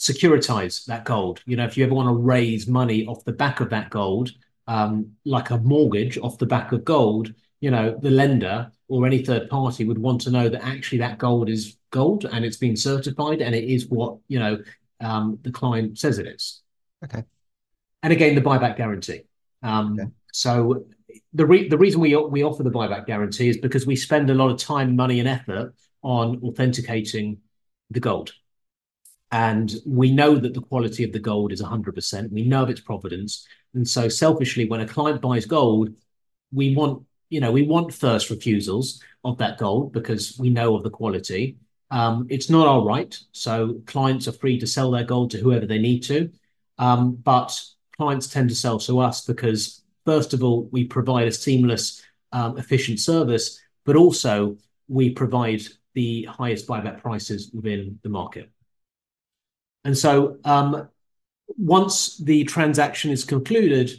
securitize that gold. You know, if you ever want to raise money off the back of that gold, um, like a mortgage off the back of gold, you know, the lender or any third party would want to know that actually that gold is gold and it's been certified and it is what, you know, um, the client says it is. Okay. And again, the buyback guarantee. Um, okay. So the re the reason we, we offer the buyback guarantee is because we spend a lot of time, money and effort on authenticating the gold. And we know that the quality of the gold is one hundred percent. We know of its provenance. And so selfishly, when a client buys gold, we want, you know, we want first refusals of that gold because we know of the quality. Um, it's not our right. So clients are free to sell their gold to whoever they need to. Um, but clients tend to sell to us because, first of all, we provide a seamless, um, efficient service, but also we provide the highest buyback prices within the market. And so um, once the transaction is concluded,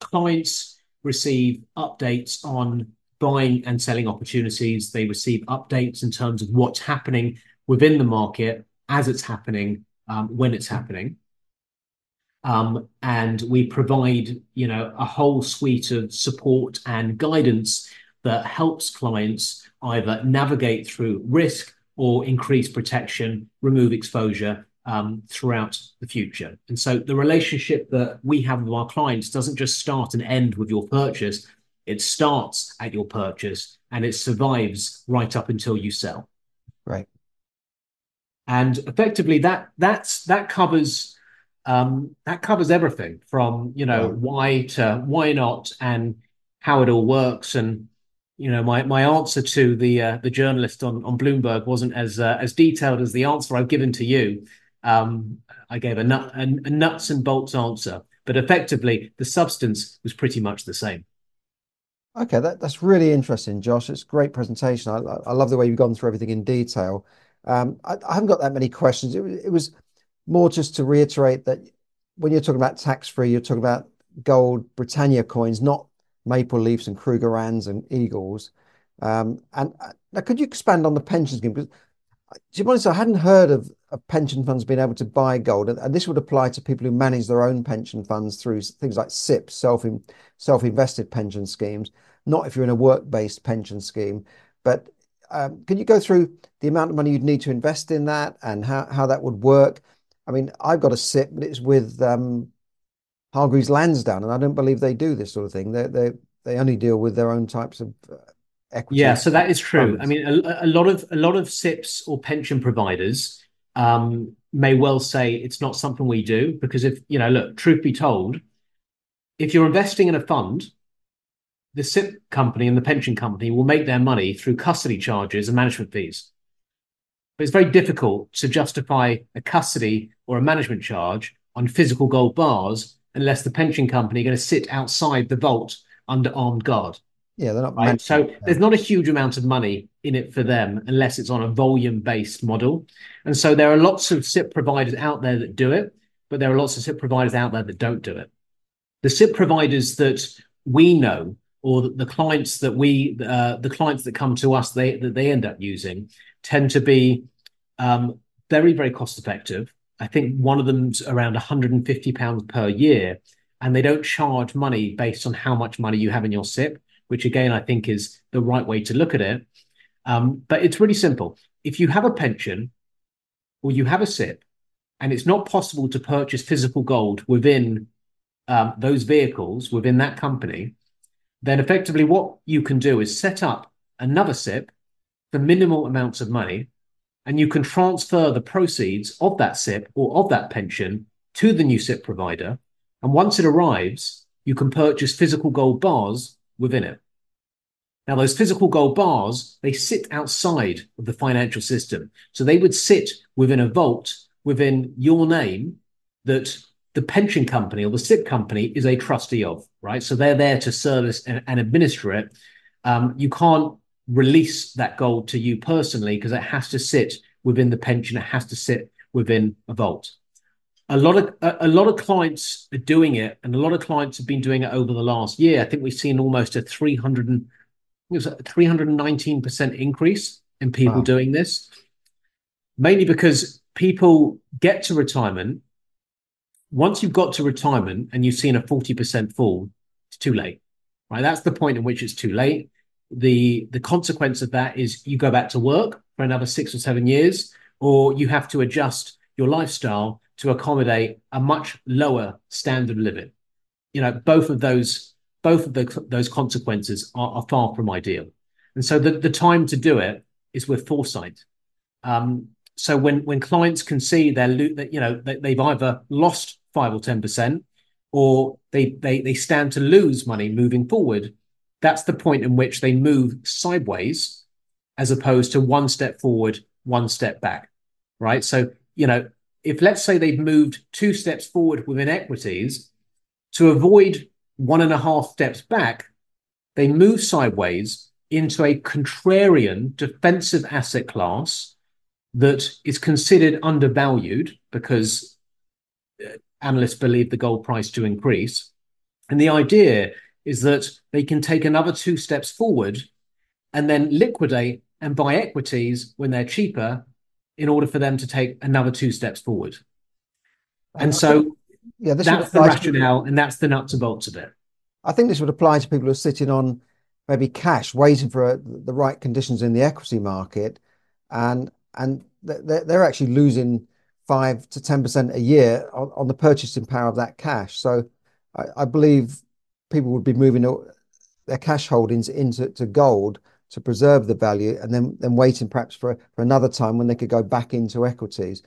clients receive updates on buying and selling opportunities. They receive updates in terms of what's happening within the market as it's happening, um, when it's happening. Um, and we provide, you know, a whole suite of support and guidance that helps clients either navigate through risk or increase protection, remove exposure um, throughout the future. And so the relationship that we have with our clients doesn't just start and end with your purchase. It starts at your purchase and it survives right up until you sell. Right. And effectively that, that's, that covers... Um, that covers everything from, you know, why to why not and how it all works. And, you know, my, my answer to the uh, the journalist on, on Bloomberg wasn't as uh, as detailed as the answer I've given to you. Um, I gave a, nut, a, a nuts and bolts answer, but effectively the substance was pretty much the same. Okay, that, that's really interesting, Josh. It's a great presentation. I, I love the way you've gone through everything in detail. Um, I, I haven't got that many questions. It was... It was more just to reiterate that when you're talking about tax-free, you're talking about gold Britannia coins, not maple leafs and Krugerrands and eagles. Um, and uh, now, could you expand on the pension scheme? Because, to be honest, I hadn't heard of, of pension funds being able to buy gold, and, and this would apply to people who manage their own pension funds through things like S I Ps, self in, self-invested pension schemes, not if you're in a work-based pension scheme. But um, can you go through the amount of money you'd need to invest in that and how, how that would work? I mean, I've got a S I P, but it's with um, Hargreaves Lansdowne, and I don't believe they do this sort of thing. They they they only deal with their own types of uh, equity. Yeah, so that is true. Funds. I mean, a, a lot of a lot of S I Ps or pension providers um, may well say it's not something we do because if you know, look, truth be told, if you're investing in a fund, the S I P company and the pension company will make their money through custody charges and management fees. But it's very difficult to justify a custody or a management charge on physical gold bars unless the pension company are going to sit outside the vault under armed guard. Yeah, they're not. Right? So them. There's not a huge amount of money in it for them unless it's on a volume-based model. And so there are lots of S I P providers out there that do it, but there are lots of S I P providers out there that don't do it. The S I P providers that we know, or the clients that we, uh, the clients that come to us, they that they end up using, tend to be um, very, very cost effective. I think one of them's around one hundred and fifty pounds per year, and they don't charge money based on how much money you have in your S I P, which again I think is the right way to look at it. Um, but it's really simple. If you have a pension or you have a S I P, and it's not possible to purchase physical gold within um, those vehicles within that company, then effectively what you can do is set up another S I P for minimal amounts of money, and you can transfer the proceeds of that S I P or of that pension to the new S I P provider. And once it arrives, you can purchase physical gold bars within it. Now, those physical gold bars, they sit outside of the financial system. So they would sit within a vault within your name that the pension company or the S I P company is a trustee of, right? So they're there to service and, and administer it. Um, you can't release that gold to you personally because it has to sit within the pension. It has to sit within a vault. A lot of a, a lot of clients are doing it, and a lot of clients have been doing it over the last year. I think we've seen almost a three hundred and it was a three hundred and nineteen percent increase in people wow. doing this, mainly because people get to retirement. Once you've got to retirement and you've seen a forty percent fall, it's too late, right? That's the point in which it's too late. The, the consequence of that is you go back to work for another six or seven years, or you have to adjust your lifestyle to accommodate a much lower standard of living. You know, both of those, both of the, those consequences are, are far from ideal. And so the, the time to do it is with foresight. Um, so when, when clients can see they're, you know, they, they've either lost five or ten percent, or they, they, they stand to lose money moving forward, that's the point in which they move sideways as opposed to one step forward, one step back, right? So, you know, if let's say they've moved two steps forward within equities, to avoid one and a half steps back, they move sideways into a contrarian defensive asset class that is considered undervalued because analysts believe the gold price to increase. And the idea is that they can take another two steps forward and then liquidate and buy equities when they're cheaper in order for them to take another two steps forward. And so yeah, this that's the rationale to, and that's the nuts and bolts of it. I think this would apply to people who are sitting on maybe cash, waiting for a, the right conditions in the equity market, and and they're, they're actually losing five to ten percent a year on, on the purchasing power of that cash. So I, I believe people would be moving their cash holdings into to gold to preserve the value, and then then waiting perhaps for, for another time when they could go back into equities.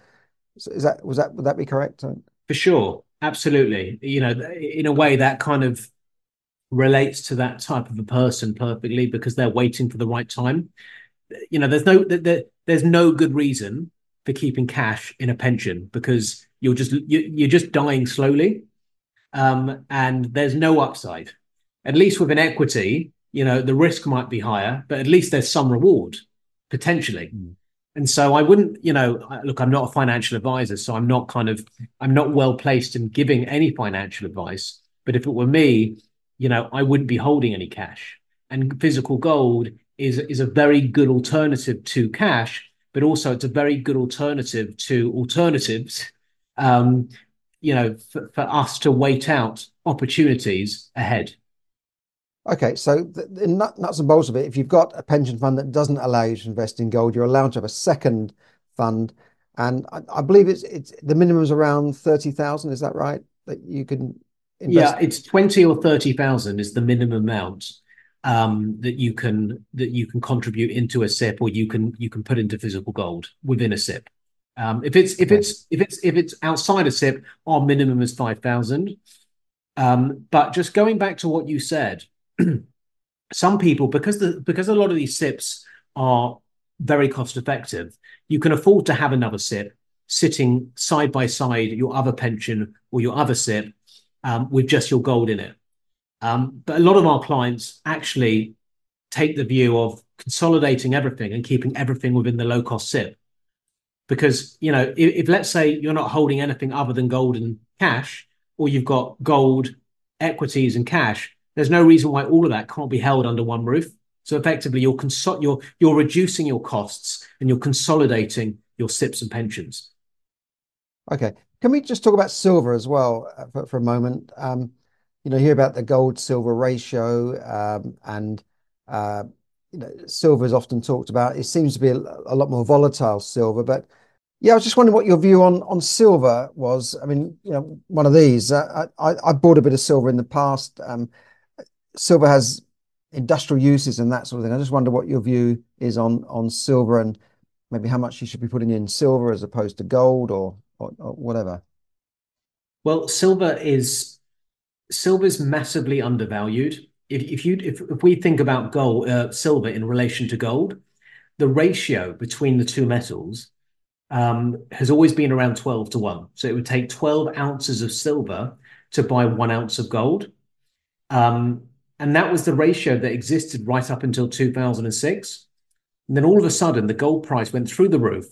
So is that was that would that be correct? For sure, absolutely. You know, in a way that kind of relates to that type of a person perfectly, because they're waiting for the right time. You know, there's no there, there's no good reason for keeping cash in a pension, because you're just you, you're just dying slowly. Um, and there's no upside. At least with an equity, you know, the risk might be higher, but at least there's some reward potentially. Mm. And so I wouldn't, you know, look, I'm not a financial advisor, so I'm not kind of, I'm not well placed in giving any financial advice. But if it were me, you know, I wouldn't be holding any cash. And physical gold is, is a very good alternative to cash, but also it's a very good alternative to alternatives. Um, you know, for, for us to wait out opportunities ahead. Okay, so the nuts and bolts of it, if you've got a pension fund that doesn't allow you to invest in gold, you're allowed to have a second fund. And I, I believe it's, it's the minimum is around thirty thousand, is that right? That you can invest? Yeah, it's twenty or thirty thousand is the minimum amount um, that you can that you can contribute into a S I P, or you can you can put into physical gold within a S I P. Um, if it's if it's if it's if it's outside a S I P, our minimum is five thousand. Um, but just going back to what you said, some people, because the because a lot of these S I Ps are very cost effective, you can afford to have another S I P sitting side by side your other pension or your other S I P um, with just your gold in it. Um, but a lot of our clients actually take the view of consolidating everything and keeping everything within the low cost S I P. Because, you know, if, if let's say you're not holding anything other than gold and cash, or you've got gold, equities and cash, there's no reason why all of that can't be held under one roof. So effectively, you're consol- you're you're reducing your costs and you're consolidating your S I Ps and pensions. Okay. Can we just talk about silver as well for, for a moment? Um, you know, hear about the gold-silver ratio, um, and uh, you know, silver is often talked about. It seems to be a, a lot more volatile, silver. But yeah, I was just wondering what your view on on silver was. I mean, you know, one of these. Uh, I I bought a bit of silver in the past. Um, silver has industrial uses and that sort of thing. I just wonder what your view is on on silver, and maybe how much you should be putting in silver as opposed to gold or or, or whatever. Well, silver is silver is massively undervalued. If, if you if, if we think about gold, uh, silver in relation to gold, the ratio between the two metals um, has always been around twelve to one. So it would take twelve ounces of silver to buy one ounce of gold, um, and that was the ratio that existed right up until two thousand six. And then all of a sudden, the gold price went through the roof,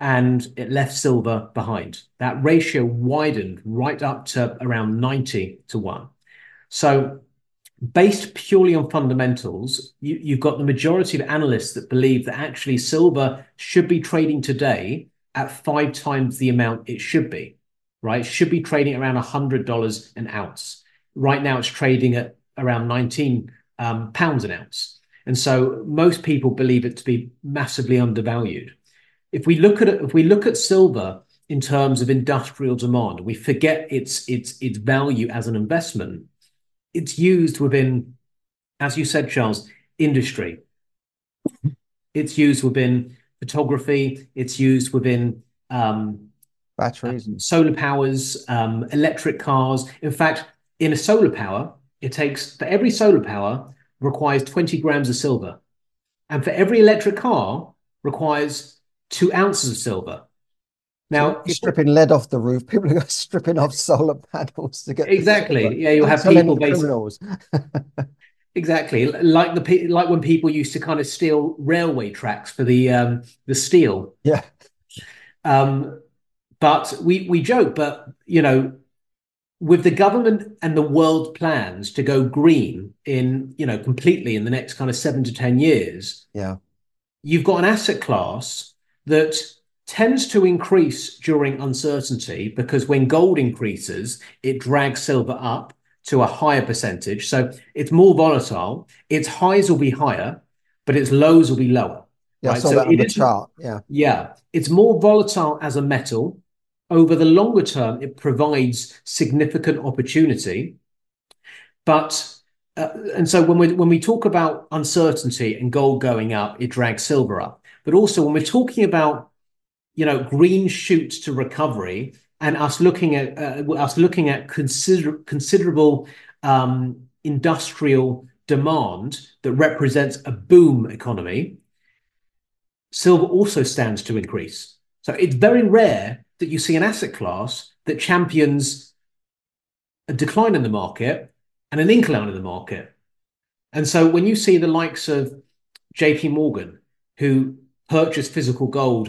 and it left silver behind. That ratio widened right up to around ninety to one. So based purely on fundamentals, you, you've got the majority of analysts that believe that actually silver should be trading today at five times the amount it should be, right? It should be trading around one hundred dollars an ounce. Right now, it's trading at around nineteen um, pounds an ounce. And so most people believe it to be massively undervalued. If we look at it, if we look at silver in terms of industrial demand, we forget its its its value as an investment. It's used within, as you said, Charles, industry. It's used within photography. It's used within um, batteries, uh, solar powers, um, electric cars. In fact, in a solar power, it takes for every solar power requires twenty grams of silver, and for every electric car requires two ounces of silver. Now, you're stripping lead off the roof, people are stripping off solar panels to get exactly. Yeah, you'll have people criminals. Exactly, like the like when people used to kind of steal railway tracks for the um, the steel. Yeah. Um, but we we joke, but you know, with the government and the world plans to go green in you know completely in the next kind of seven to ten years. Yeah. You've got an asset class that tends to increase during uncertainty because when gold increases, it drags silver up to a higher percentage. So it's more volatile. Its highs will be higher, but its lows will be lower. Yeah, right? I saw so that on the chart. Yeah. Yeah. It's more volatile as a metal. Over the longer term, it provides significant opportunity. But Uh, and so when we when we talk about uncertainty and gold going up, it drags silver up. But also when we're talking about, you know, green shoots to recovery and us looking at uh, us looking at consider- considerable um, industrial demand that represents a boom economy, silver also stands to increase. So it's very rare that you see an asset class that champions a decline in the market and an incline in the market. And so when you see the likes of J P Morgan, who purchased physical gold,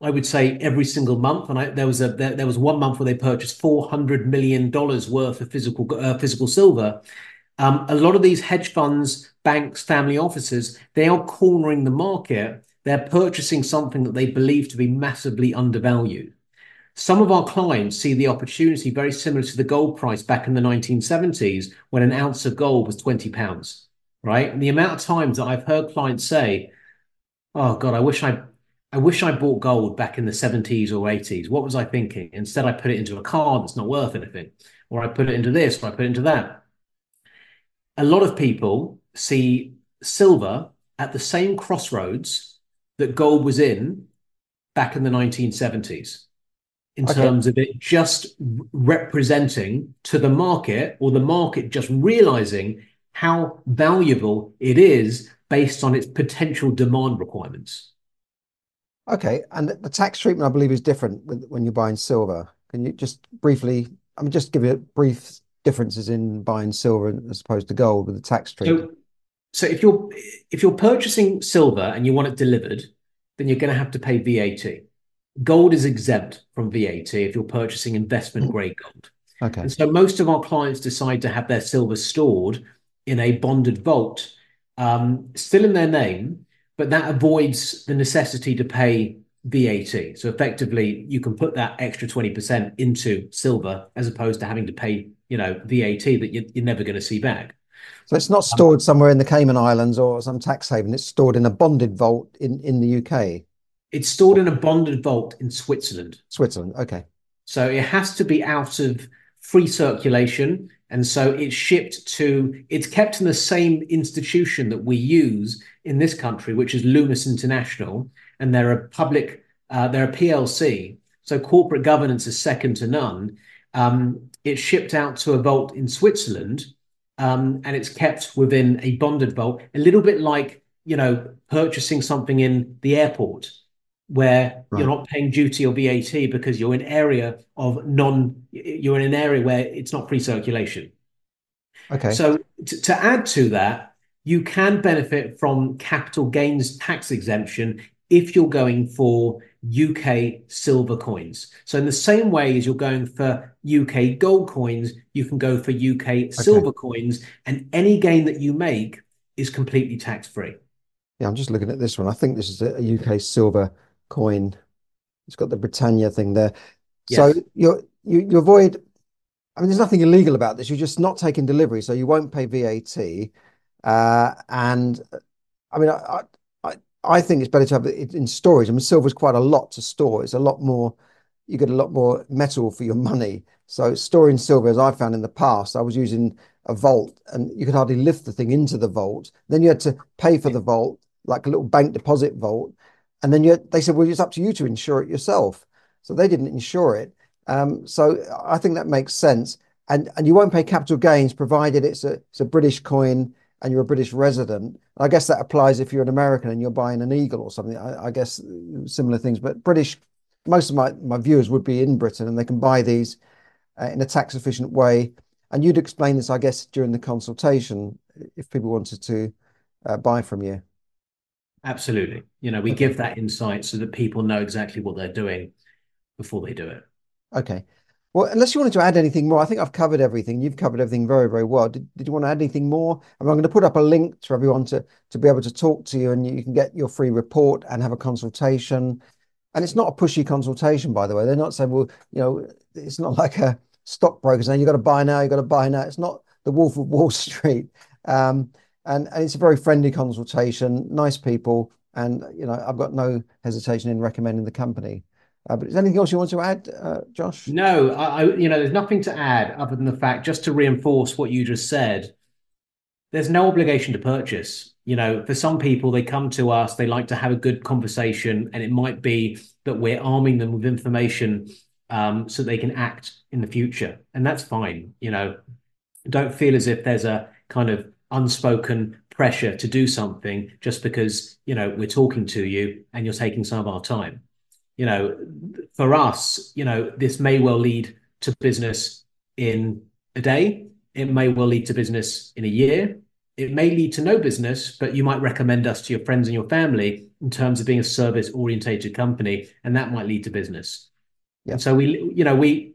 I would say every single month, and I, there was a there, there was one month where they purchased four hundred million dollars worth of physical uh, physical silver, um, a lot of these hedge funds, banks, family offices, they are cornering the market. They're purchasing something that they believe to be massively undervalued. Some of our clients see the opportunity very similar to the gold price back in the nineteen seventies when an ounce of gold was twenty pounds, right? And the amount of times that I've heard clients say, oh God, I wish I I wish I bought gold back in the seventies or eighties. What was I thinking? Instead, I put it into a car that's not worth anything, or I put it into this, or I put it into that. A lot of people see silver at the same crossroads that gold was in back in the nineteen seventies. In okay. terms of it just representing to the market, or the market just realizing how valuable it is based on its potential demand requirements. Okay, and the tax treatment, I believe, is different with, when you're buying silver. Can you just briefly, I mean, just give you a brief differences in buying silver as opposed to gold with the tax treatment? So, so if you're if you're purchasing silver and you want it delivered, then you're going to have to pay V A T. Gold is exempt from V A T if you're purchasing investment-grade gold. Okay. And so most of our clients decide to have their silver stored in a bonded vault, um, still in their name, but that avoids the necessity to pay V A T. So effectively, you can put that extra twenty percent into silver as opposed to having to pay, you know, V A T that you're, you're never going to see back. So it's not stored um, somewhere in the Cayman Islands or some tax haven. It's stored in a bonded vault in, in the U K. It's stored in a bonded vault in Switzerland. Switzerland, okay. So it has to be out of free circulation. And so it's shipped to, it's kept in the same institution that we use in this country, which is Loomis International. And they're a public, uh, they're a P L C. So corporate governance is second to none. Um, it's shipped out to a vault in Switzerland, um, and it's kept within a bonded vault, a little bit like, you know, purchasing something in the airport, where right. you're not paying duty or V A T because you're in area of non, you're in an area where it's not free circulation. Okay. So t- to add to that, you can benefit from capital gains tax exemption if you're going for U K silver coins. So in the same way as you're going for U K gold coins, you can go for U K okay. silver coins, and any gain that you make is completely tax-free. Yeah, I'm just looking at this one. I think this is a U K silver coin. It's got the Britannia thing there. Yes. So you're, you you avoid, I mean, there's nothing illegal about this. You're just not taking delivery, so you won't pay V A T. Uh, and I mean, I, I I think it's better to have it in storage. I mean, silver's quite a lot to store. It's a lot more. You get a lot more metal for your money. So storing silver, as I found in the past, I was using a vault, and you could hardly lift the thing into the vault. Then you had to pay for the vault, like a little bank deposit vault. And then you had, they said, well, it's up to you to insure it yourself. So they didn't insure it. Um, so I think that makes sense. And and you won't pay capital gains, provided it's a, it's a British coin and you're a British resident. I guess that applies if you're an American and you're buying an eagle or something. I, I guess similar things. But British, most of my, my viewers would be in Britain, and they can buy these uh, in a tax-efficient way. And you'd explain this, I guess, during the consultation, if people wanted to uh, buy from you. Absolutely. You know, we okay. give that insight so that people know exactly what they're doing before they do it. Okay. Well, unless you wanted to add anything more, I think I've covered everything. You've covered everything very, very well. Did, did you want to add anything more? I mean, I'm going to put up a link to everyone to, to be able to talk to you, and you can get your free report and have a consultation. And it's not a pushy consultation, by the way. They're not saying, well, you know, it's not like a stockbroker saying, you've got to buy now, you've got to buy now. It's not the Wolf of Wall Street. Um, and, and it's a very friendly consultation, nice people. And, you know, I've got no hesitation in recommending the company. Uh, but is there anything else you want to add, uh, Josh? No, I, you know, there's nothing to add other than the fact, just to reinforce what you just said, there's no obligation to purchase. You know, for some people, they come to us, they like to have a good conversation, and it might be that we're arming them with information um, so they can act in the future. And that's fine. You know, don't feel as if there's a kind of unspoken pressure to do something just because, you know, we're talking to you and you're taking some of our time. You know, for us, you know, this may well lead to business in a day. It may well lead to business in a year. It may lead to no business, but you might recommend us to your friends and your family in terms of being a service-orientated company, and that might lead to business. Yeah. And so we, you know, we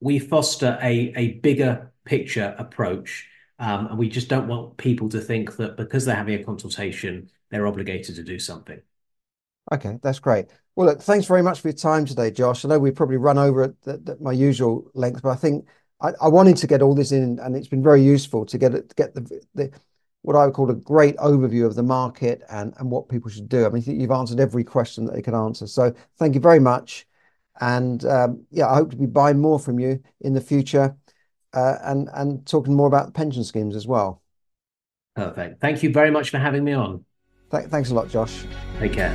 we foster a a bigger picture approach, um, and we just don't want people to think that because they're having a consultation, they're obligated to do something. Okay, that's great. Well, look, thanks very much for your time today, Josh. I know we've probably run over the, the, my usual length, but I think I, I wanted to get all this in, and it's been very useful to get it, get the, the what I would call a great overview of the market and, and what people should do. I mean, you've answered every question that they can answer. So thank you very much. And um, yeah, I hope to be buying more from you in the future uh, and, and talking more about pension schemes as well. Perfect. Thank you very much for having me on. Th- thanks a lot, Josh. Take care.